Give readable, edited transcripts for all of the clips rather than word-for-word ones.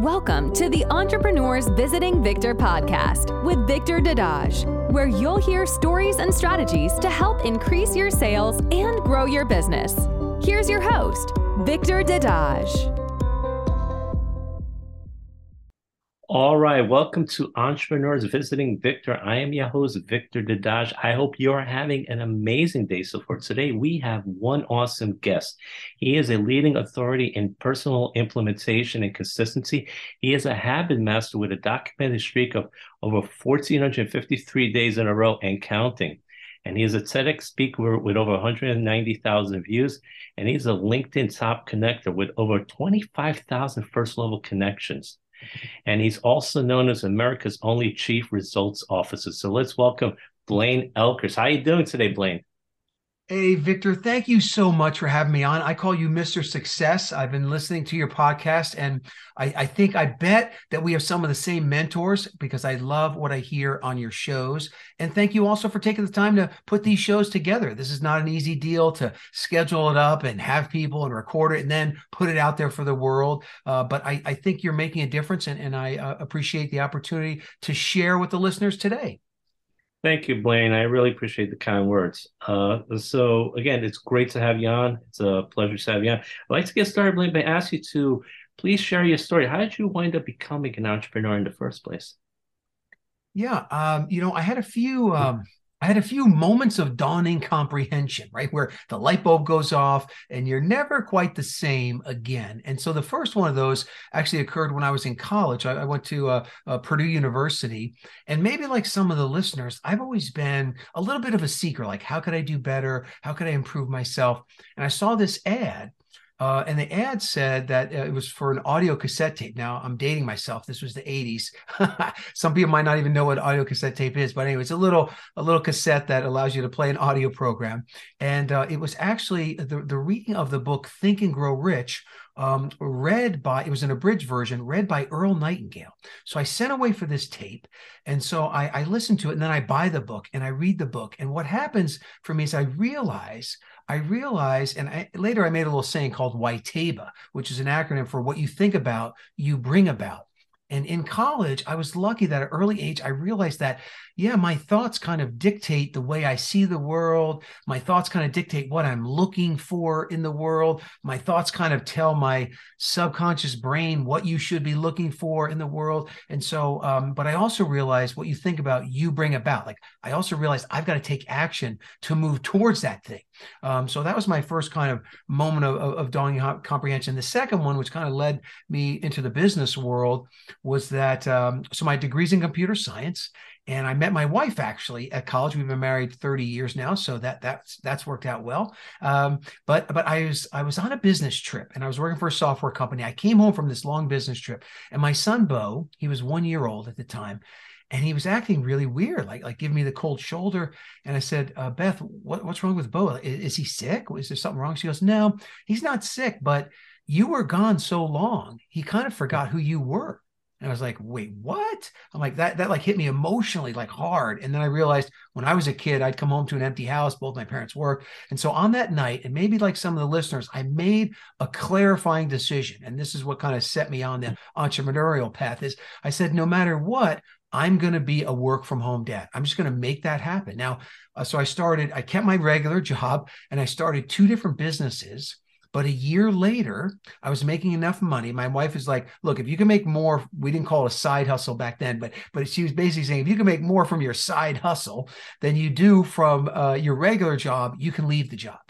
Welcome to the Entrepreneurs Visiting Victor podcast with Victor Dadaj, where you'll hear stories and strategies to help increase your sales and grow your business. Here's your host, Victor Dadaj. All right, welcome to Entrepreneurs Visiting Victor. I am your host, Victor Dadaj. I hope you're having an amazing day so far. Today, we have one awesome guest. He is a leading authority in personal implementation and consistency. He is a habit master with a documented streak of over 1,453 days in a row and counting. And he is a TEDx speaker with over 190,000 views. And he's a LinkedIn top connector with over 25,000 first-level connections. And he's also known as America's only chief results officer. So let's welcome Blaine Oelkers. How are you doing today, Blaine? Hey, Victor. Thank you so much for having me on. I call you Mr. Success. I've been listening to your podcast, and I bet that we have some of the same mentors because I love what I hear on your shows. And thank you also for taking the time to put these shows together. This is not an easy deal to schedule it up and have people and record it and then put it out there for the world. But I think you're making a difference, and I appreciate the opportunity to share with the listeners today. Thank you, Blaine. I really appreciate the kind words. So again, it's great to have you on. It's a pleasure to have you on. I'd like to get started, Blaine, by asking you to please share your story. How did you wind up becoming an entrepreneur in the first place? I had a few moments of dawning comprehension, right? Where the light bulb goes off and you're never quite the same again. And so the first one of those actually occurred when I was in college. I went to Purdue University, and maybe like some of the listeners, I've always been a little bit of a seeker. Like, how could I do better? How could I improve myself? And I saw this ad. And the ad said that it was for an audio cassette tape. Now, I'm dating myself. This was the 80s. Some people might not even know what audio cassette tape is. But anyway, it's a little cassette that allows you to play an audio program. And it was actually the reading of the book Think and Grow Rich, read by Earl Nightingale. So I sent away for this tape. And so I listen to it, and then I buy the book and I read the book. And what happens for me is I realized, and later I made a little saying called WYTYABA, which is an acronym for what you think about, you bring about. And in college, I was lucky that at an early age, I realized that, my thoughts kind of dictate the way I see the world. My thoughts kind of dictate what I'm looking for in the world. My thoughts kind of tell my subconscious brain what you should be looking for in the world. And so, but I also realized what you think about, you bring about. Like, I also realized I've got to take action to move towards that thing. So that was my first kind of moment of dawning comprehension. The second one, which kind of led me into the business world, was that, so my degree's in computer science, and I met my wife actually at college. We've been married 30 years now, so that's worked out well. But I was on a business trip, and I was working for a software company. I came home from this long business trip, and my son, Bo, he was 1 year old at the time, and he was acting really weird, like giving me the cold shoulder. And I said, Beth, what's wrong with Bo? Is he sick? Is there something wrong? She goes, no, he's not sick, but you were gone so long, he kind of forgot who you were. And I was like, wait, what? I'm like, that like hit me emotionally, like hard. And then I realized when I was a kid, I'd come home to an empty house, both my parents worked. And so on that night, and maybe like some of the listeners, I made a clarifying decision. And this is what kind of set me on the entrepreneurial path is I said, no matter what, I'm going to be a work from home dad. I'm just going to make that happen. Now, so I kept my regular job, and I started two different businesses. But a year later, I was making enough money. My wife is like, look, if you can make more, we didn't call it a side hustle back then, but she was basically saying, if you can make more from your side hustle than you do from your regular job, you can leave the job.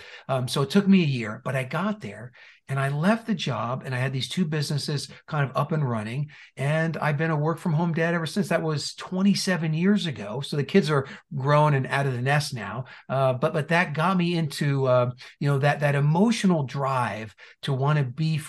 So it took me a year, but I got there. And I left the job, and I had these two businesses kind of up and running. And I've been a work from home dad ever since. That was 27 years ago. So the kids are grown and out of the nest now. But that got me into, that emotional drive to want to be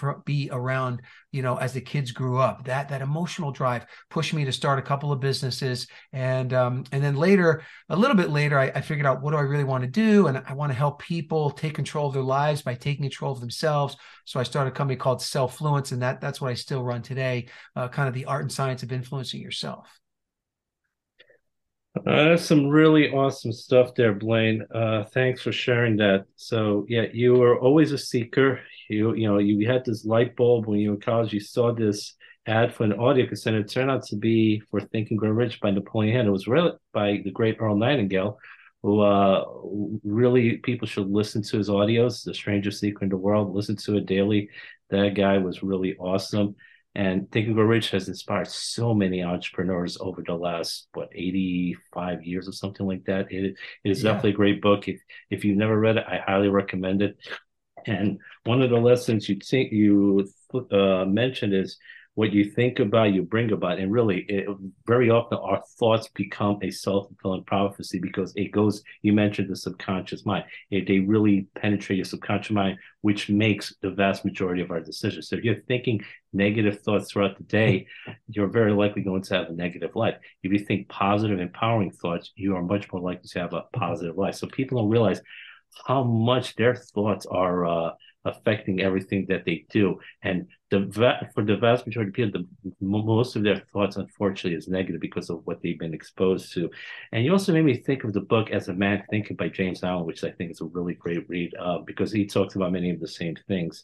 around, as the kids grew up. That emotional drive pushed me to start a couple of businesses. And then later, a little bit later, I figured out, what do I really want to do? And I want to help people take control of their lives by taking control of themselves. So I started a company called Selfluence, and that's what I still run today, kind of the art and science of influencing yourself. That's some really awesome stuff there, Blaine. Thanks for sharing that. So yeah, you were always a seeker. You had this light bulb when you were in college. You saw this ad for an audio cassette. It turned out to be for Think and Grow Rich by Napoleon Hill. It was really by the great Earl Nightingale, who really people should listen to his audios. The Strangest Secret in the World, listen to it daily. That guy was really awesome. And Think and Grow Rich has inspired so many entrepreneurs over the last, 85 years or something like that. It is definitely a great book. If you've never read it, I highly recommend it. And one of the lessons you mentioned is what you think about, you bring about. And really, very often our thoughts become a self-fulfilling prophecy because it goes, you mentioned the subconscious mind. They really penetrate your subconscious mind, which makes the vast majority of our decisions. So if you're thinking negative thoughts throughout the day, you're very likely going to have a negative life. If you think positive, empowering thoughts, you are much more likely to have a positive life. So people don't realize how much their thoughts are affecting everything that they do. And for the vast majority of people, most of their thoughts, unfortunately, is negative because of what they've been exposed to. And you also made me think of the book As a Man Thinking by James Allen, which I think is a really great read because he talks about many of the same things.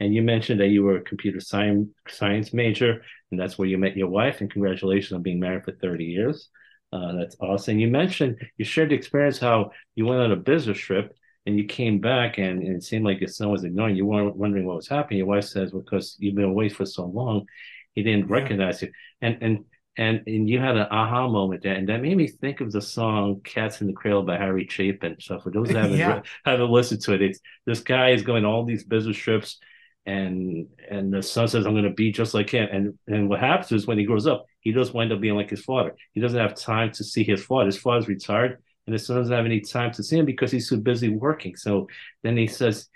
And you mentioned that you were a computer science major, and that's where you met your wife. And congratulations on being married for 30 years. That's awesome. And you mentioned, you shared the experience how you went on a business trip and you came back and it seemed like your son was ignoring you. You weren't wondering what was happening. Your wife says, because you've been away for so long, he didn't recognize you. And you had an aha moment there. And that made me think of the song Cats in the Cradle by Harry Chapin. So for those that haven't listened to it, it's this guy is going all these business trips and the son says, I'm going to be just like him. And what happens is when he grows up, he does wind up being like his father. He doesn't have time to see his father. His father's retired. And his son doesn't have any time to see him because he's too busy working. So then he says,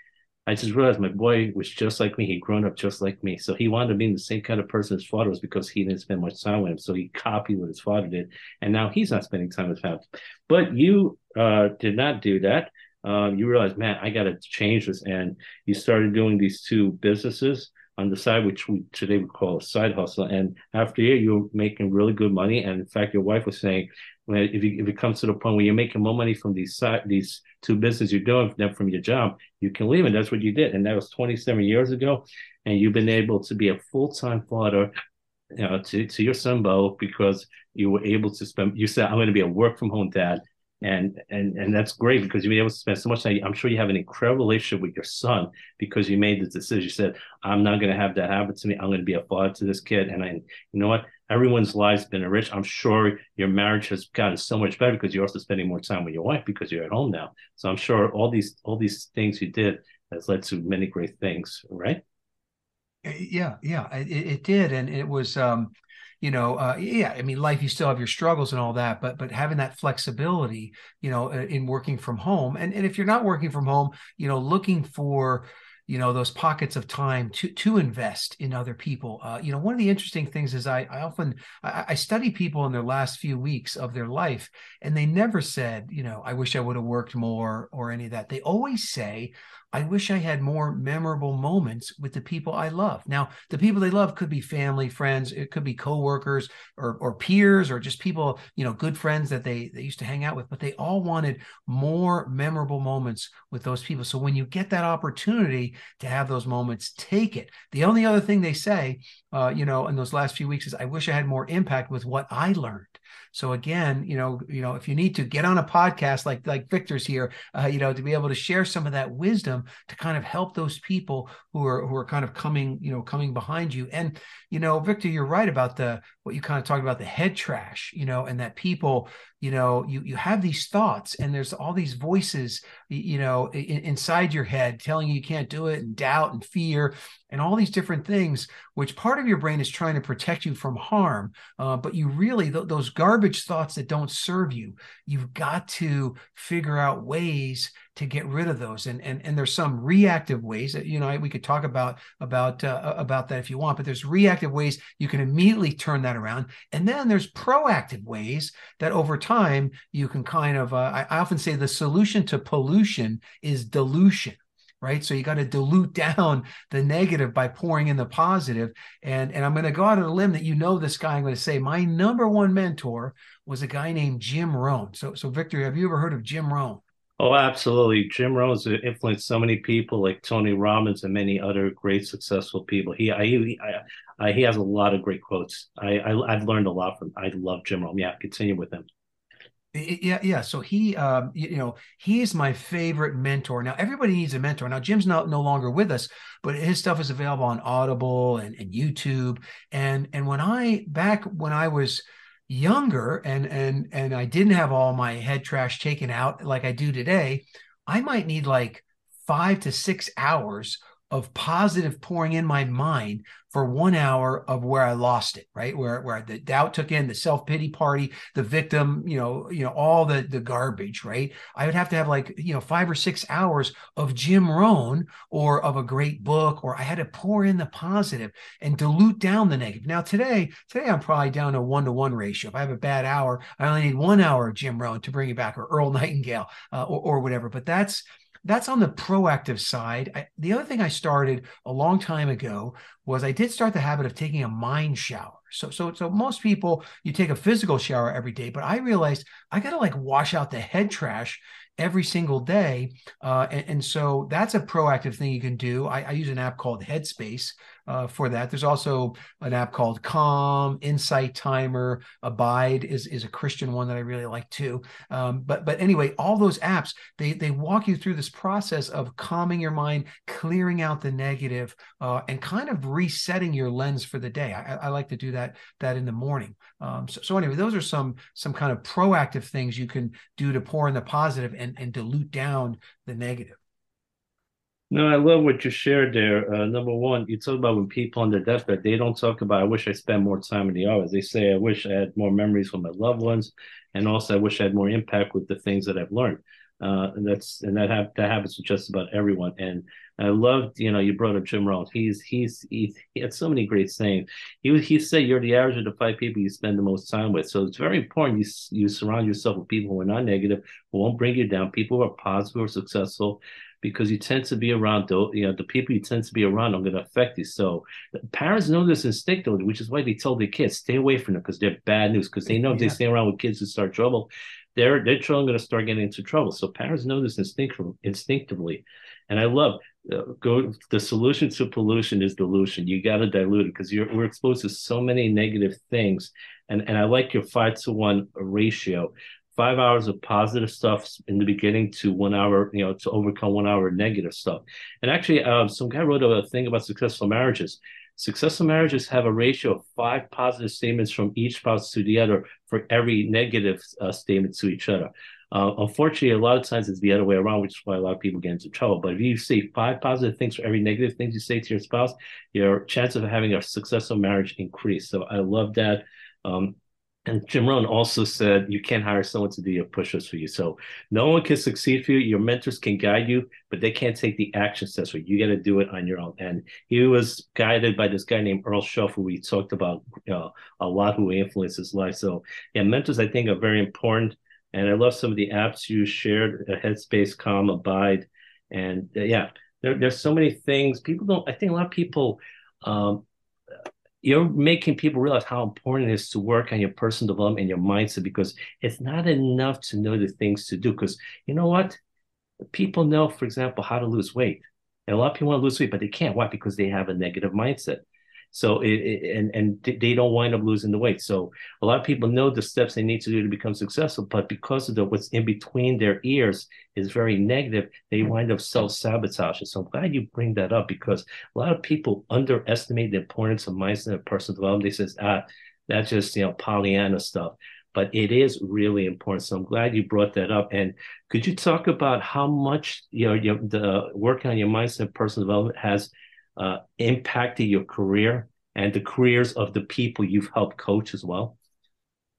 I just realized my boy was just like me. He'd grown up just like me. So he wound up being the same kind of person his father was because he didn't spend much time with him. So he copied what his father did. And now he's not spending time with him. But you did not do that. You realized, man, I got to change this. And you started doing these two businesses on the side, which we today would call a side hustle. And after a year, you were making really good money. And in fact, your wife was saying, if it comes to the point where you're making more money from these two businesses you're doing than from your job, you can leave. And that's what you did. And that was 27 years ago. And you've been able to be a full-time father to your son, Bo, because you were able to spend, you said, I'm going to be a work-from-home dad. And that's great because you've been able to spend so much time. I'm sure you have an incredible relationship with your son because you made the decision. You said, I'm not going to have that happen to me. I'm going to be a father to this kid. And you know what? Everyone's lives been enriched. I'm sure your marriage has gotten so much better because you're also spending more time with your wife because you're at home now. So I'm sure all these things you did has led to many great things, right? Yeah, it did. And it was, I mean, life, you still have your struggles and all that, but having that flexibility, in working from home, and if you're not working from home, looking for, those pockets of time to invest in other people. One of the interesting things is I often study people in their last few weeks of their life, and they never said, I wish I would have worked more or any of that. They always say, I wish I had more memorable moments with the people I love. Now, the people they love could be family, friends, it could be coworkers or peers or just people, good friends that they used to hang out with, but they all wanted more memorable moments with those people. So when you get that opportunity to have those moments, take it. The only other thing they say, in those last few weeks is, I wish I had more impact with what I learned. So again, if you need to get on a podcast like Victor's here, to be able to share some of that wisdom to kind of help those people who are kind of coming behind you. And, Victor, you're right about what you kind of talked about, the head trash, and that people, you have these thoughts and there's all these voices, inside your head telling you can't do it, and doubt and fear and all these different things, which part of your brain is trying to protect you from harm. But you really, those garbage thoughts that don't serve you, you've got to figure out ways to get rid of those. And there's some reactive ways that, we could talk about that if you want, but there's reactive ways you can immediately turn that around. And then there's proactive ways that over time you can kind of, I often say the solution to pollution is dilution. Right. So you got to dilute down the negative by pouring in the positive. And I'm going to go out on a limb that, this guy, I'm going to say my number one mentor was a guy named Jim Rohn. So Victor, have you ever heard of Jim Rohn? Oh, absolutely. Jim Rohn's influenced so many people like Tony Robbins and many other great successful people. He, I, I, He has a lot of great quotes. I've learned a lot from. I love Jim Rohn. Yeah, continue with him. Yeah. So he, he's my favorite mentor. Now everybody needs a mentor. Now Jim's no longer with us, but his stuff is available on Audible and YouTube. And when I was younger and I didn't have all my head trash taken out like I do today, I might need like 5 to 6 hours of positive pouring in my mind for 1 hour of where I lost it, right? Where the doubt took in, the self-pity party, the victim, all the garbage, right? I would have to have 5 or 6 hours of Jim Rohn or of a great book, or I had to pour in the positive and dilute down the negative. Now today I'm probably down to 1-to-1 ratio. If I have a bad hour, I only need 1 hour of Jim Rohn to bring it back, or Earl Nightingale or whatever. But that's on the proactive side. The other thing I started a long time ago was I did start the habit of taking a mind shower. So most people, you take a physical shower every day, but I realized I got to wash out the head trash every single day. And so that's a proactive thing you can do. I use an app called Headspace for that. There's also an app called Calm, Insight Timer, Abide is a Christian one that I really like too. But anyway, all those apps, they walk you through this process of calming your mind, clearing out the negative, and kind of resetting your lens for the day. I like to do that in the morning. So anyway, those are some kind of proactive things you can do to pour in the positive and dilute down the negative. No, I love what you shared there. Number one, you talk about when people on their deathbed, they don't talk about, I wish I spent more time in the hours. They say, I wish I had more memories with my loved ones. And also, I wish I had more impact with the things that I've learned. And that happens with just about everyone. And I loved, you brought up Jim Rohn. He had so many great sayings. He said you're the average of the 5 people you spend the most time with. So it's very important you surround yourself with people who are not negative, who won't bring you down, people who are positive or successful, because you tend to be around the people you tend to be around are going to affect you. So parents know this instinctively, which is why they tell their kids, stay away from them because they're bad news, because they know if they stay around with kids who start trouble, their children are going to start getting into trouble. So parents know this instinctively. And I love the solution to pollution is dilution. You got to dilute it because we're exposed to so many negative things. And I like your 5-to-1 ratio. 5 hours of positive stuff in the beginning to 1 hour, to overcome 1 hour of negative stuff. And actually, some guy wrote a thing about successful marriages. Successful marriages have a ratio of 5 positive statements from each spouse to the other for every negative statement to each other. Unfortunately, a lot of times it's the other way around, which is why a lot of people get into trouble. But if you say 5 positive things for every negative thing you say to your spouse, your chance of having a successful marriage increase. So I love that. And Jim Rohn also said, you can't hire someone to do your push-ups for you. So no one can succeed for you. Your mentors can guide you, but they can't take the action steps for you. You got to do it on your own. And he was guided by this guy named Earl Shoaff, who we talked about a lot, who influenced his life. So yeah, mentors, I think, are very important. And I love some of the apps you shared, Headspace, Calm, Abide. And there's so many things. I think a lot of people... you're making people realize how important it is to work on your personal development and your mindset, because it's not enough to know the things to do. Because you know what? People know, for example, how to lose weight. And a lot of people want to lose weight, but they can't. Why? Because they have a negative mindset. So and they don't wind up losing the weight. So a lot of people know the steps they need to do to become successful, but because of what's in between their ears is very negative, they wind up self-sabotaging. So I'm glad you bring that up, because a lot of people underestimate the importance of mindset and personal development. They say, that's just, Pollyanna stuff. But it is really important. So I'm glad you brought that up. And could you talk about how much the working on your mindset and personal development has impacted your career and the careers of the people you've helped coach as well?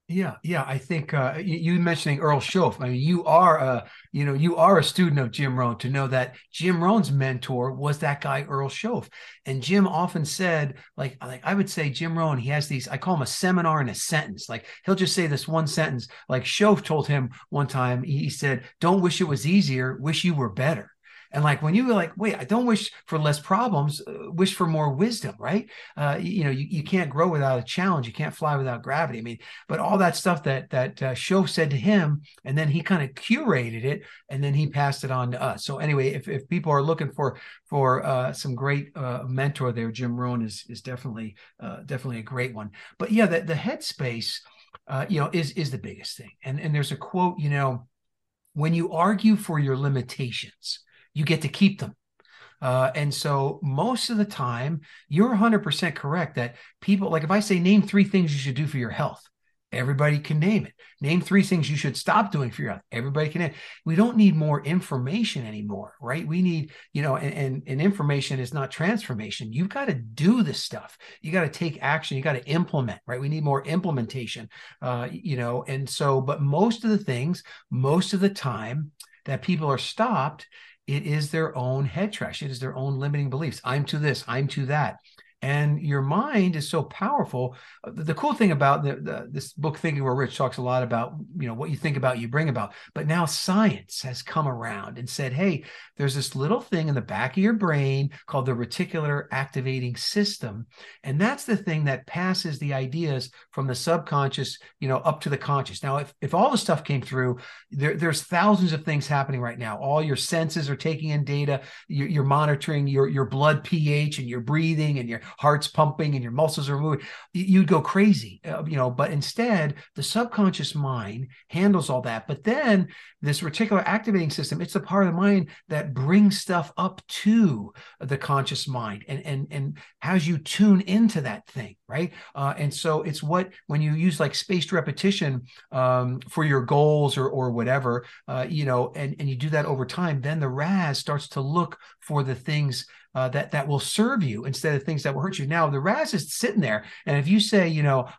Yeah. I think you mentioning Earl Shoaff. I mean, you are a student of Jim Rohn to know that Jim Rohn's mentor was that guy, Earl Shoaff. And Jim often said, like I would say Jim Rohn, he has these, I call him a seminar in a sentence. Like he'll just say this one sentence, like Shoaff told him one time, he said, don't wish it was easier, wish you were better. And like, when you were like, wait, I don't wish for less problems, wish for more wisdom, right? You can't grow without a challenge. You can't fly without gravity. I mean, but all that stuff that Shoaff said to him, and then he kind of curated it, and then he passed it on to us. So anyway, if people are looking for some great mentor there, Jim Rohn is definitely a great one. But yeah, the headspace, is the biggest thing. And there's a quote, when you argue for your limitations, you get to keep them. And so most of the time, you're 100% correct that people, like if I say, name three things you should do for your health, everybody can name it. Name three things you should stop doing for your health. Everybody can name it. We don't need more information anymore, right? We need, and information is not transformation. You've got to do this stuff. You got to take action. You got to implement, right? We need more implementation, but most of the things, most of the time that people are stopped, it is their own head trash. It is their own limiting beliefs. I'm to this, I'm to that. And your mind is so powerful. The cool thing about this book, Think and Grow Rich, talks a lot about, what you think about, you bring about. But now science has come around and said, hey, there's this little thing in the back of your brain called the reticular activating system. And that's the thing that passes the ideas from the subconscious, up to the conscious. Now, if all the stuff came through, there's thousands of things happening right now. All your senses are taking in data. You're monitoring your blood pH and your breathing and your heart's pumping and your muscles are moving, you'd go crazy, but instead the subconscious mind handles all that. But then this reticular activating system, it's the part of the mind that brings stuff up to the conscious mind and has you tune into that thing, right? And so it's what, when you use like spaced repetition for your goals or whatever, and you do that over time, then the RAS starts to look for the things that will serve you instead of things that will hurt you. Now, the RAS is sitting there. And if you say,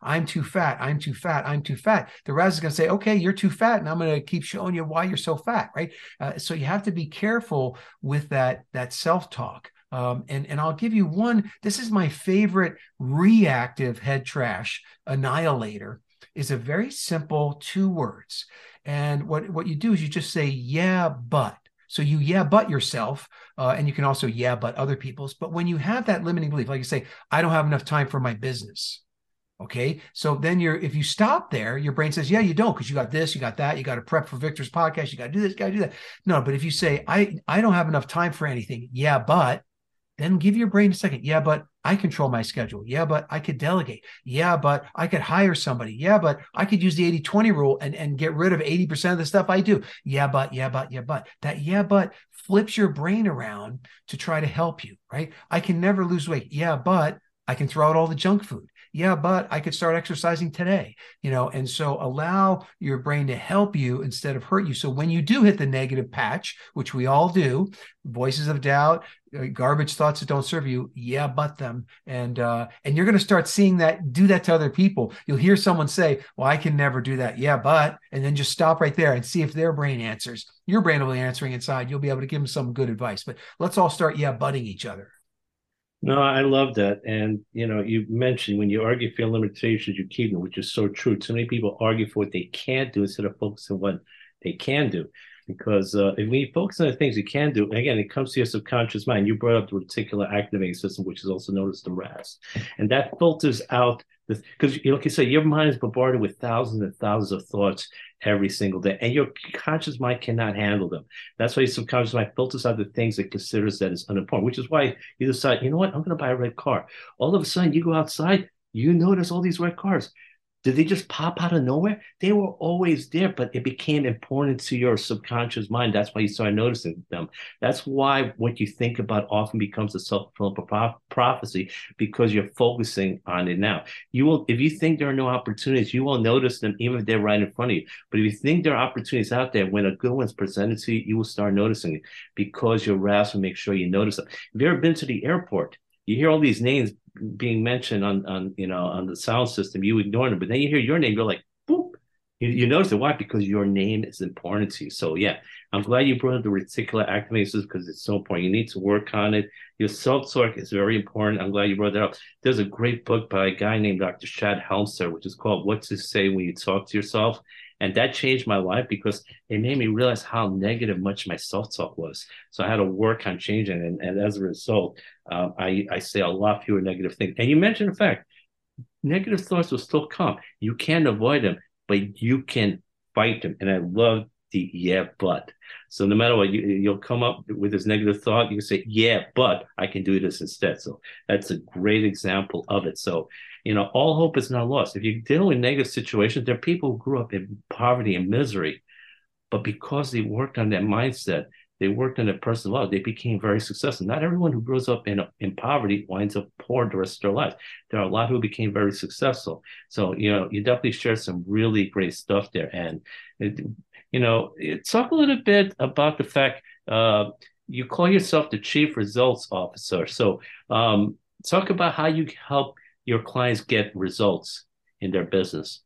I'm too fat, I'm too fat, I'm too fat, the RAS is going to say, okay, you're too fat. And I'm going to keep showing you why you're so fat, right? So you have to be careful with that self-talk. And I'll give you one. This is my favorite reactive head trash annihilator. Is a very simple 2 words. And what you do is you just say, yeah, but. So you yeah, but yourself, and you can also yeah, but other people's. But when you have that limiting belief, like you say, I don't have enough time for my business. Okay. So then if you stop there, your brain says, yeah, you don't, because you got this, you got that, you got to prep for Victor's podcast. You got to do this, got to do that. No, but if you say, I don't have enough time for anything. Yeah, but. Then give your brain a second. Yeah, but I control my schedule. Yeah, but I could delegate. Yeah, but I could hire somebody. Yeah, but I could use the 80-20 rule and get rid of 80% of the stuff I do. Yeah, but, yeah, but, yeah, but. That yeah, but flips your brain around to try to help you, right? I can never lose weight. Yeah, but I can throw out all the junk food. Yeah, but I could start exercising today, and so allow your brain to help you instead of hurt you. So when you do hit the negative patch, which we all do, voices of doubt, garbage thoughts that don't serve you, yeah, but them. And you're going to start seeing that, do that to other people. You'll hear someone say, well, I can never do that. Yeah, but, and then just stop right there and see if their brain answers. Your brain will be answering inside. You'll be able to give them some good advice, but let's all start, yeah, butting each other. No, I love that. And, you mentioned when you argue for your limitations, you keep them, which is so true. So many people argue for what they can't do instead of focusing on what they can do. Because if we focus on the things you can do, and again, it comes to your subconscious mind. You brought up the reticular activating system, which is also known as the RAS. And that filters out this, because like you say, your mind is bombarded with thousands and thousands of thoughts every single day, and your conscious mind cannot handle them. That's why your subconscious mind filters out the things it considers that is unimportant, which is why you decide, you know what, I'm going to buy a red car. All of a sudden, you go outside, you notice all these red cars. Did they just pop out of nowhere? They were always there, but it became important to your subconscious mind. That's why you started noticing them. That's why what you think about often becomes a self-fulfilling prophecy, because you're focusing on it now. You will, if you think there are no opportunities, you will notice them even if they're right in front of you. But if you think there are opportunities out there, when a good one's presented to you, you will start noticing it because your RAS will make sure you notice them. Have you ever been to the airport? You hear all these names being mentioned on the sound system, you ignore them, but then you hear your name, you're like, boop, you notice it. Why? Because your name is important to you. So yeah, I'm glad you brought up the reticular activating system because it's so important. You need to work on it. Your self-talk is very important. I'm glad you brought that up. There's a great book by a guy named Dr. Chad Helmstead, which is called What to Say When You Talk to Yourself. And that changed my life because it made me realize how negative much my self-talk was. So I had to work on changing it. And as a result, I say a lot fewer negative things. And you mentioned the fact, negative thoughts will still come. You can't avoid them, but you can fight them. And I love the yeah, but. So no matter what, you'll come up with this negative thought. You can say, yeah, but I can do this instead. So that's a great example of it. So, you know, all hope is not lost. If you deal with negative situations, there are people who grew up in poverty and misery, but because they worked on that mindset, they worked on their personal life, they became very successful. Not everyone who grows up in poverty winds up poor the rest of their lives. There are a lot who became very successful. So, you know, you definitely shared some really great stuff there. And, you know, talk a little bit about the fact you call yourself the Chief Results Officer. So talk about how you help your clients get results in their business.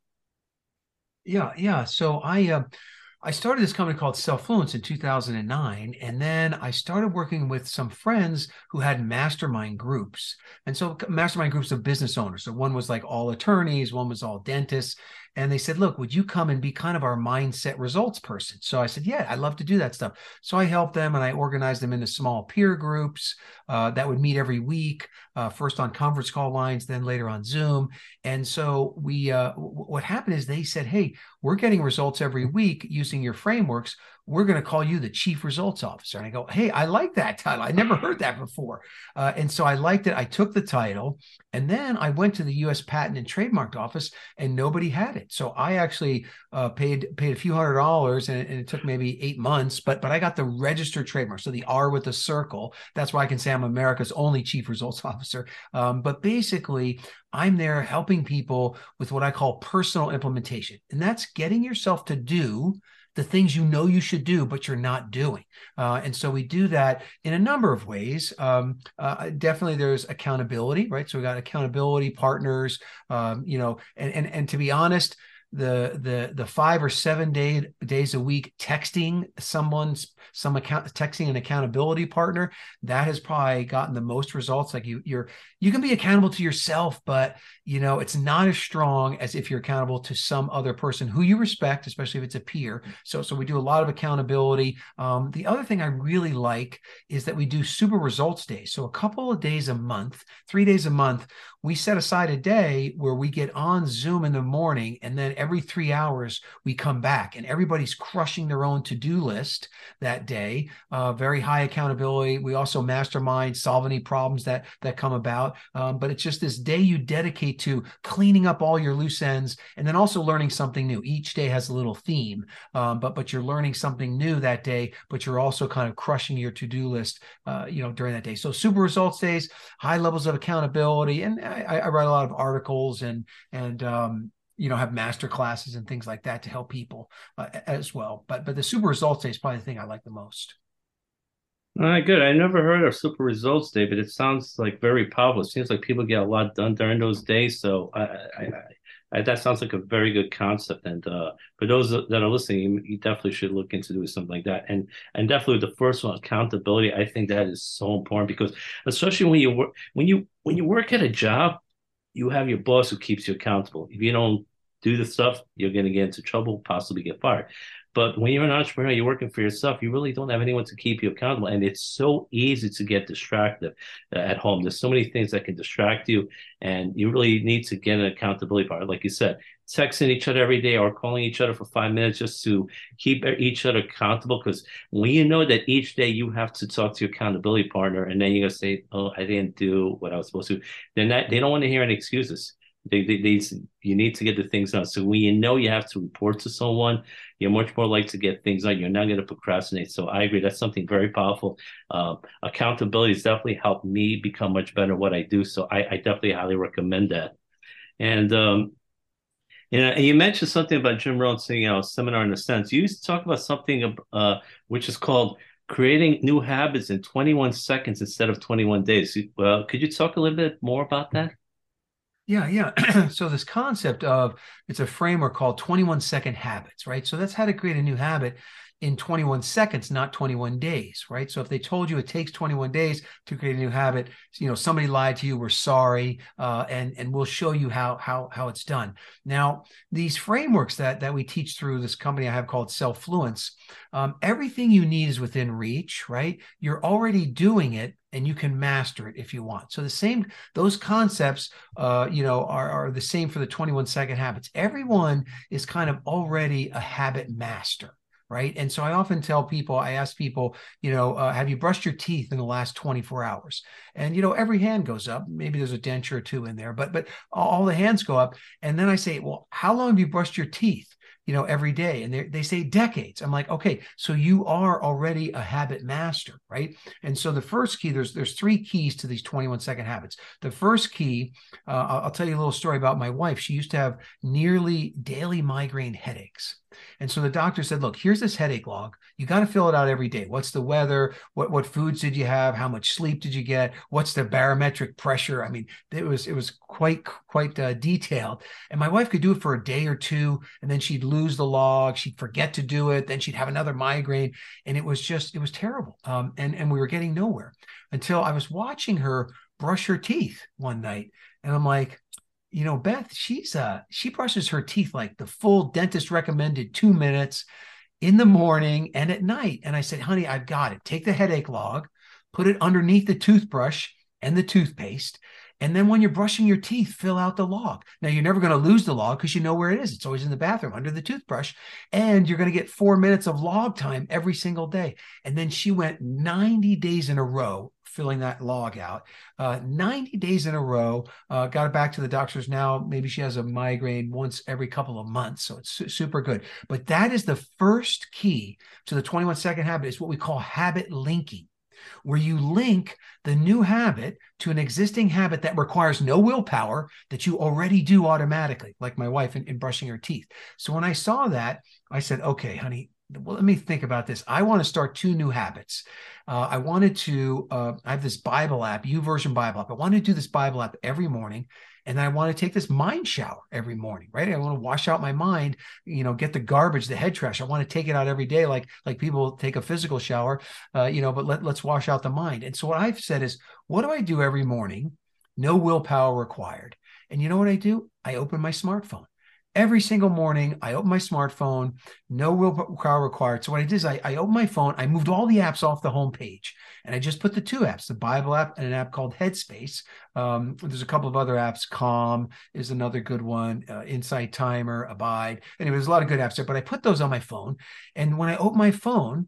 Yeah. So I started this company called Selfluence in 2009, and then I started working with some friends who had mastermind groups. And so mastermind groups of business owners. So one was like all attorneys, one was all dentists. And they said, look, would you come and be kind of our mindset results person? So I said, yeah, I'd love to do that stuff. So I helped them and I organized them into small peer groups that would meet every week, first on conference call lines, then later on Zoom. And so we, what happened is they said, hey, we're getting results every week using your frameworks. We're going to call you the Chief Results Officer. And I go, hey, I like that title. I never heard that before. And so I liked it. I took the title and then I went to the U.S. Patent and Trademark Office and nobody had it. So I actually paid a few $100s and it took maybe 8 months, but I got the registered trademark. So the R with the circle, that's why I can say I'm America's only Chief Results Officer. But basically I'm there helping people with what I call personal implementation. And that's getting yourself to do the things you know you should do, but you're not doing. And so we do that in a number of ways. Definitely there's accountability, right? So we got accountability partners, you know, and to be honest, the 5 or 7 days a week texting texting an accountability partner, that has probably gotten the most results. Like you can be accountable to yourself, but you know, it's not as strong as if you're accountable to some other person who you respect, especially if it's a peer. So we do a lot of accountability. The other thing I really like is that we do super results days. So a couple of days a month, 3 days a month, we set aside a day where we get on Zoom in the morning, and then every 3 hours we come back and everybody's crushing their own to-do list that day. Very high accountability. We also mastermind, solve any problems that come about. But it's just this day you dedicate to cleaning up all your loose ends and then also learning something new. Each day has a little theme, but you're learning something new that day, but you're also kind of crushing your to-do list, you know, during that day. So super results days, high levels of accountability. And I write a lot of articles and you know, have master classes and things like that to help people as well. But the super results day is probably the thing I like the most. All right, good. I never heard of super results day, but it sounds like very powerful. It seems like people get a lot done during those days. So I that sounds like a very good concept. And for those that are listening, you definitely should look into doing something like that. And definitely the first one, accountability. I think that is so important because especially when you work at a job, you have your boss who keeps you accountable. If you don't do the stuff, you're going to get into trouble, possibly get fired. But when you're an entrepreneur, you're working for yourself, you really don't have anyone to keep you accountable. And it's so easy to get distracted at home. There's so many things that can distract you. And you really need to get an accountability partner. Like you said, texting each other every day or calling each other for 5 minutes just to keep each other accountable. Because when you know that each day you have to talk to your accountability partner and then you're going to say, oh, I didn't do what I was supposed to, then they don't want to hear any excuses. You need to get the things done. So when you know you have to report to someone, you're much more likely to get things done. You're not going to procrastinate. So I agree. That's something very powerful. Accountability has definitely helped me become much better at what I do. So I definitely highly recommend that. And and you mentioned something about Jim Rohn singing out a seminar in a sense. You used to talk about something which is called creating new habits in 21 seconds instead of 21 days. Could you talk a little bit more about that? Yeah. So this concept of, it's a framework called 21-second habits, right? So that's how to create a new habit. in 21 seconds, not 21 days, right? So if they told you it takes 21 days to create a new habit, you know, somebody lied to you, we're sorry, and we'll show you how it's done. Now, these frameworks that we teach through this company I have called Selfluence, everything you need is within reach, right? You're already doing it, and you can master it if you want. So the same, those concepts, are the same for the 21-second habits. Everyone is kind of already a habit master, right? And so I often tell people, I ask people, have you brushed your teeth in the last 24 hours? And, every hand goes up. Maybe there's a denture or two in there, but all the hands go up. And then I say, well, how long have you brushed your teeth, every day? And they say decades. I'm like, okay, so you are already a habit master, right? And so the first key, there's three keys to these 21-second habits. The first key, I'll tell you a little story about my wife. She used to have nearly daily migraine headaches. And so the doctor said, look, here's this headache log. You got to fill it out every day. What's the weather? What foods did you have? How much sleep did you get? What's the barometric pressure? I mean, it was quite detailed. And my wife could do it for a day or two, and then she'd lose the log. She'd forget to do it. Then she'd have another migraine. And it was terrible. And we were getting nowhere until I was watching her brush her teeth one night. And I'm like, Beth, she brushes her teeth like the full dentist recommended 2 minutes in the morning and at night. And I said, honey, I've got it. Take the headache log, put it underneath the toothbrush and the toothpaste. And then when you're brushing your teeth, fill out the log. Now, you're never going to lose the log because you know where it is. It's always in the bathroom under the toothbrush. And you're going to get 4 minutes of log time every single day. And then she went 90 days in a row filling that log out, 90 days in a row, got it back to the doctors. Now, maybe she has a migraine once every couple of months. So it's super good. But that is the first key to the 21-second habit. It's what we call habit linking, where you link the new habit to an existing habit that requires no willpower that you already do automatically, like my wife in brushing her teeth. So when I saw that, I said, okay, honey, well, let me think about this. I want to start two new habits. I have this Bible app, YouVersion Bible app. I want to do this Bible app every morning. And I want to take this mind shower every morning, right? I want to wash out my mind, get the garbage, the head trash. I want to take it out every day. Like people take a physical shower, but let's wash out the mind. And so what I've said is, what do I do every morning? No willpower required. And you know what I do? I open my smartphone. Every single morning, I open my smartphone, no willpower required. So what I did is I opened my phone, I moved all the apps off the homepage, and I just put the two apps, the Bible app and an app called Headspace. There's a couple of other apps. Calm is another good one. Insight Timer, Abide. Anyway, there's a lot of good apps there, but I put those on my phone. And when I open my phone,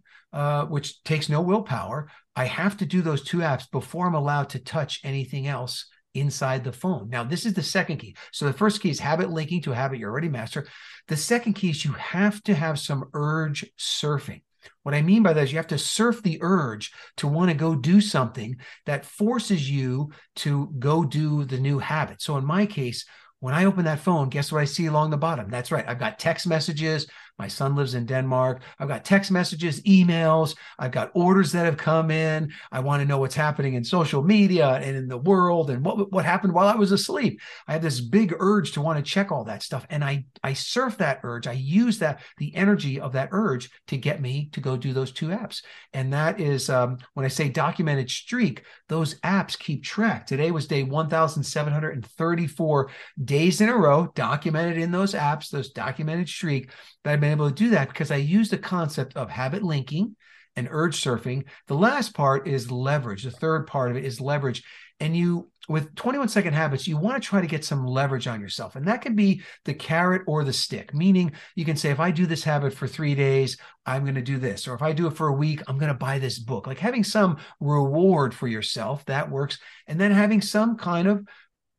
which takes no willpower, I have to do those two apps before I'm allowed to touch anything else inside the phone. Now, this is the second key. So the first key is habit linking to a habit you already master. The second key is you have to have some urge surfing. What I mean by that is you have to surf the urge to want to go do something that forces you to go do the new habit. So in my case, when I open that phone, guess what I see along the bottom? That's right. I've got text messages. My son lives in Denmark. I've got text messages, emails. I've got orders that have come in. I want to know what's happening in social media and in the world and what happened while I was asleep. I have this big urge to want to check all that stuff. And I surf that urge. I use the energy of that urge to get me to go do those two apps. And that is, when I say documented streak, those apps keep track. Today was day 1,734 days in a row, documented in those apps, those documented streak that I've been able to do that because I use the concept of habit linking and urge surfing. The last part is leverage. The third part of it is leverage. And you, with 21-second habits, you want to try to get some leverage on yourself. And that can be the carrot or the stick, meaning you can say, if I do this habit for 3 days, I'm going to do this. Or if I do it for a week, I'm going to buy this book. Like having some reward for yourself, that works. And then having some kind of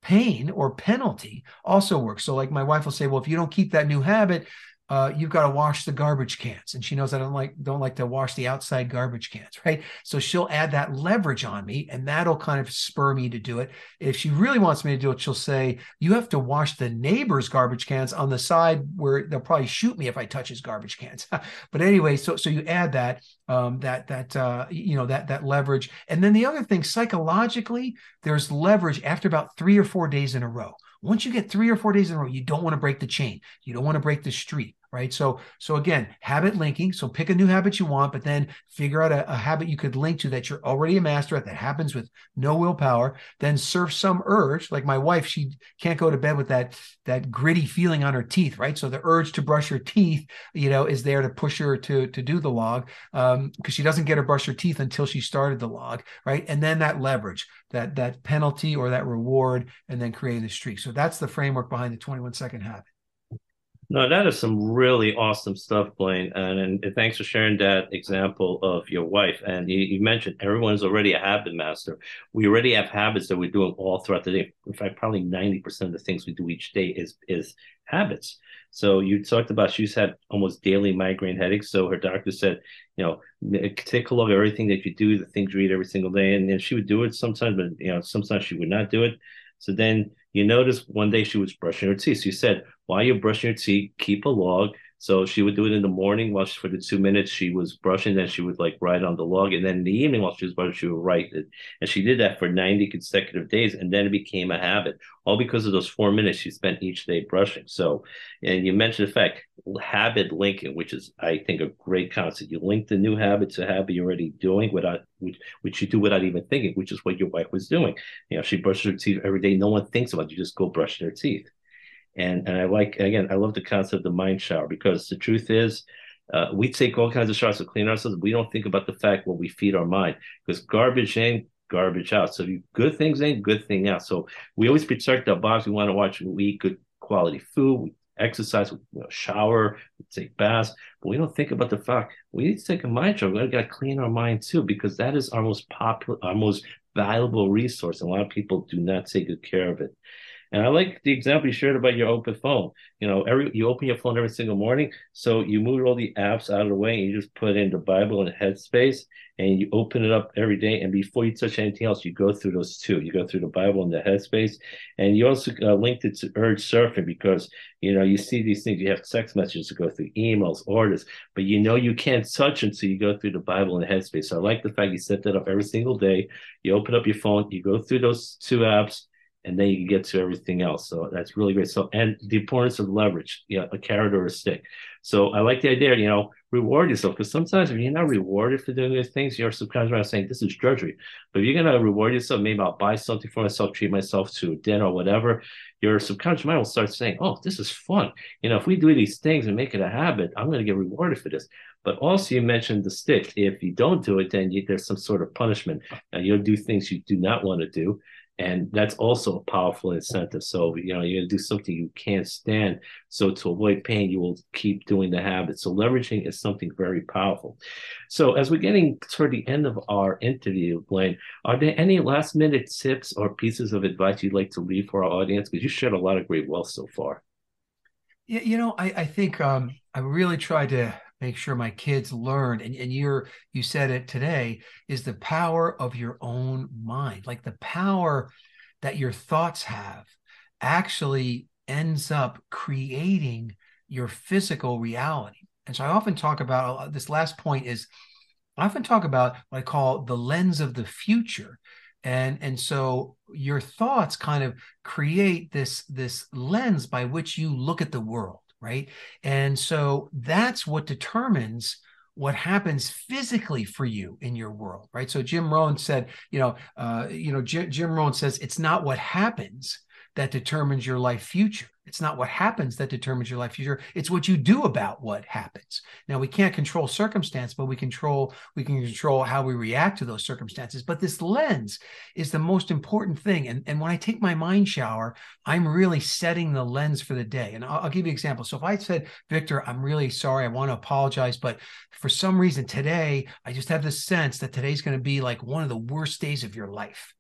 pain or penalty also works. So like my wife will say, well, if you don't keep that new habit, you've got to wash the garbage cans. And she knows I don't like to wash the outside garbage cans, right? So she'll add that leverage on me, and that'll kind of spur me to do it. If she really wants me to do it, she'll say, you have to wash the neighbor's garbage cans on the side where they'll probably shoot me if I touch his garbage cans. But anyway, so you add that, that leverage. And then the other thing, psychologically, there's leverage after about 3 or 4 days in a row. Once you get 3 or 4 days in a row, you don't want to break the chain. You don't want to break the streak. right? So again, habit linking. So pick a new habit you want, but then figure out a habit you could link to that you're already a master at that happens with no willpower. Then surf some urge. Like my wife, she can't go to bed with that gritty feeling on her teeth, right? So the urge to brush her teeth, is there to push her to do the log, because she doesn't get to brush her teeth until she started the log, right? And then that leverage, that penalty or that reward, and then creating the streak. So that's the framework behind the 21-second habit. No, that is some really awesome stuff, Blaine. And thanks for sharing that example of your wife. And you mentioned everyone's already a habit master. We already have habits that we're doing all throughout the day. In fact, probably 90% of the things we do each day is habits. So you talked about she's had almost daily migraine headaches. So her doctor said, take a look at everything that you do, the things you eat every single day. And she would do it sometimes, but sometimes she would not do it. So then you notice one day she was brushing her teeth. So you said, while you're brushing your teeth, keep a log. So she would do it in the morning while for the 2 minutes she was brushing. Then she would write on the log. And then in the evening while she was brushing, she would write it. And she did that for 90 consecutive days. And then it became a habit, all because of those 4 minutes she spent each day brushing. So, and you mentioned the fact, habit linking, which is, I think, a great concept. You link the new habit to a habit you're already doing without, which you do without even thinking, which is what your wife was doing. She brushes her teeth every day. No one thinks about it. You just go brush their teeth. And I love the concept of the mind shower, because the truth is, we take all kinds of showers to clean ourselves. We don't think about the fact what we feed our mind, because garbage in, garbage out. So good things in, good thing out. So we always protect our bodies. We want to watch, we eat good quality food, we exercise, we shower, we take baths. But we don't think about the fact we need to take a mind shower. We've got to clean our mind too, because that is our most popular, our most valuable resource. And a lot of people do not take good care of it. And I like the example you shared about your open phone. You open your phone every single morning, so you move all the apps out of the way, and you just put in the Bible and Headspace, and you open it up every day. And before you touch anything else, you go through those two. You go through the Bible and the Headspace, and you also linked it to urge surfing, because you see these things. You have text messages to go through, emails, orders, but you can't touch them, so you go through the Bible and the Headspace. So I like the fact you set that up every single day. You open up your phone, you go through those two apps, and then you can get to everything else. So that's really great. So, and the importance of leverage, a carrot or a stick. So I like the idea, reward yourself, because sometimes if you're not rewarded for doing these things, your subconscious mind is saying, this is drudgery. But if you're going to reward yourself, maybe I'll buy something for myself, treat myself to dinner or whatever, your subconscious mind will start saying, oh, this is fun. If we do these things and make it a habit, I'm going to get rewarded for this. But also you mentioned the stick. If you don't do it, then there's some sort of punishment. You'll do things you do not want to do. And that's also a powerful incentive. So, you're going to do something you can't stand. So to avoid pain, you will keep doing the habit. So leveraging is something very powerful. So as we're getting toward the end of our interview, Blaine, are there any last minute tips or pieces of advice you'd like to leave for our audience? Because you shared a lot of great wealth so far. Yeah, I think I really tried to make sure my kids learned, and you said it today, is the power of your own mind. Like the power that your thoughts have actually ends up creating your physical reality. And so I often talk about, this last point is, I often talk about what I call the lens of the future. And so your thoughts kind of create this lens by which you look at the world. Right. And so that's what determines what happens physically for you in your world. Right. So Jim Rohn said, Jim Rohn says, it's not what happens that determines your life future. It's not what happens that determines your life future. It's what you do about what happens. Now, we can't control circumstance, but we can control how we react to those circumstances. But this lens is the most important thing. And when I take my mind shower, I'm really setting the lens for the day. And I'll give you an example. So if I said, Victor, I'm really sorry, I want to apologize, but for some reason today, I just have this sense that today's going to be like one of the worst days of your life.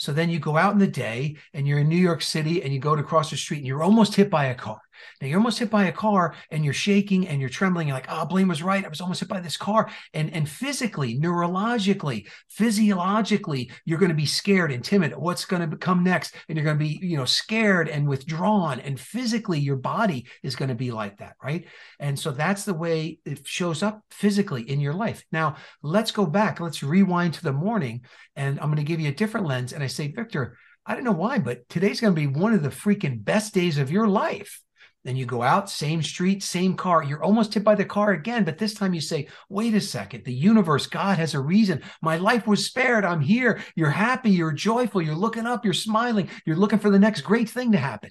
So then you go out in the day and you're in New York City and you go to cross the street and you're almost hit by a car. Now you're almost hit by a car and you're shaking and you're trembling. You're like, oh, Blaine was right. I was almost hit by this car. And physically, neurologically, physiologically, you're going to be scared and timid. What's going to come next? And you're going to be, scared and withdrawn. And physically, your body is going to be like that, right? And so that's the way it shows up physically in your life. Now, let's go back. Let's rewind to the morning. And I'm going to give you a different lens. And I say, Victor, I don't know why, but today's going to be one of the freaking best days of your life. Then you go out, same street, same car. You're almost hit by the car again, but this time you say, wait a second, the universe, God has a reason. My life was spared. I'm here. You're happy. You're joyful. You're looking up. You're smiling. You're looking for the next great thing to happen.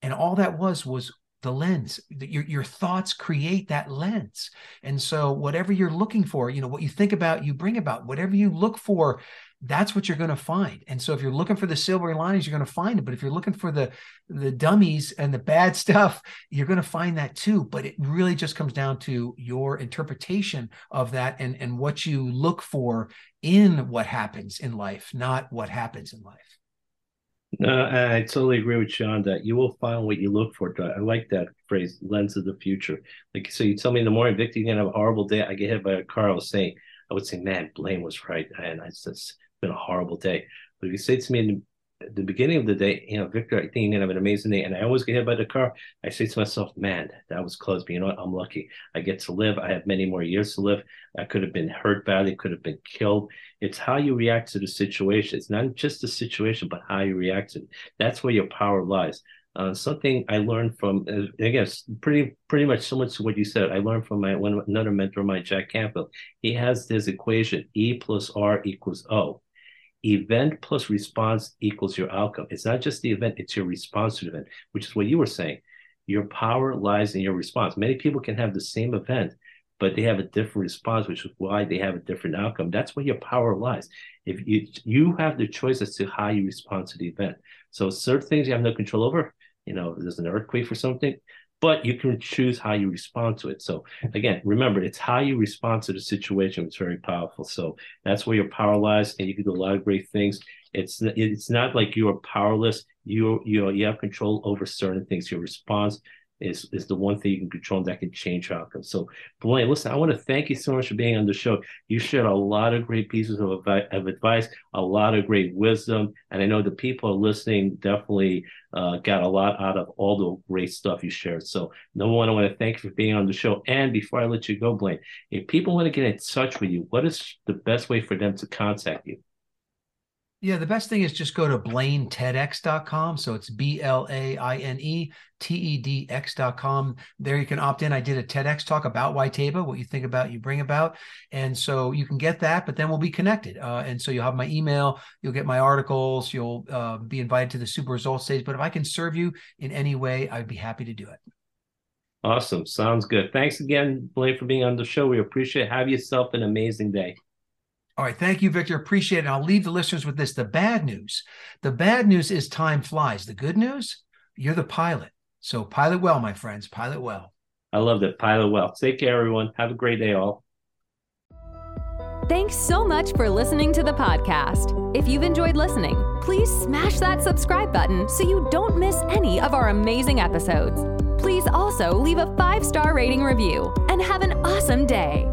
And all that was the lens. Your thoughts create that lens. And so whatever you're looking for, you know, what you think about, you bring about. Whatever you look for, that's what you're going to find. And so if you're looking for the silver linings, you're going to find it. But if you're looking for the dummies and the bad stuff, you're going to find that too. But it really just comes down to your interpretation of that and what you look for in what happens in life, not what happens in life. No, I totally agree with Sean that you will find what you look for. I like that phrase, lens of the future. Like, so you tell me in the morning, Victor, you're going to have a horrible day. I get hit by a car. I would say, man, Blaine was right. And I just... been a horrible day. But if you say to me in the beginning of the day, you know, Victor, I think you're going to have an amazing day, and I always get hit by the car, I say to myself, man, that was close, but you know what, I'm lucky. I get to live. I have many more years to live. I could have been hurt badly, could have been killed. It's how you react to the situation. It's not just the situation, but how you react to it. That's where your power lies. Something I learned from, I guess, pretty much similar to what you said, I learned from another mentor of mine, Jack Campbell. He has this equation, E plus R equals O. Event plus response equals your outcome. It's not just the event, it's your response to the event, which is what you were saying. Your power lies in your response. Many people can have the same event, but they have a different response, which is why they have a different outcome. That's where your power lies. If you have the choice as to how you respond to the event. So certain things you have no control over, you know, there's an earthquake or something, but you can choose how you respond to it. So again, remember, it's how you respond to the situation. It's very powerful. So that's where your power lies, and you can do a lot of great things. It's not like you are powerless. You have control over certain things. Your response is the one thing you can control, and that can change your outcome. So Blaine, listen, I want to thank you so much for being on the show. You shared a lot of great pieces of advice, a lot of great wisdom. And I know the people listening definitely got a lot out of all the great stuff you shared. So number one, I want to thank you for being on the show. And before I let you go, Blaine, if people want to get in touch with you, what is the best way for them to contact you? Yeah, the best thing is just go to BlaineTEDx.com. So it's BlaineTEDx.com. There you can opt in. I did a TEDx talk about WYTYABA, what you think about, you bring about. And so you can get that, but then we'll be connected. And so you'll have my email, you'll get my articles, you'll be invited to the Super Results stage. But if I can serve you in any way, I'd be happy to do it. Awesome. Sounds good. Thanks again, Blaine, for being on the show. We appreciate it. Have yourself an amazing day. All right. Thank you, Victor. Appreciate it. And I'll leave the listeners with this. The bad news. The bad news is time flies. The good news, you're the pilot. So pilot well, my friends. Pilot well. I love that. Pilot well. Take care, everyone. Have a great day, all. Thanks so much for listening to the podcast. If you've enjoyed listening, please smash that subscribe button so you don't miss any of our amazing episodes. Please also leave a 5-star rating review and have an awesome day.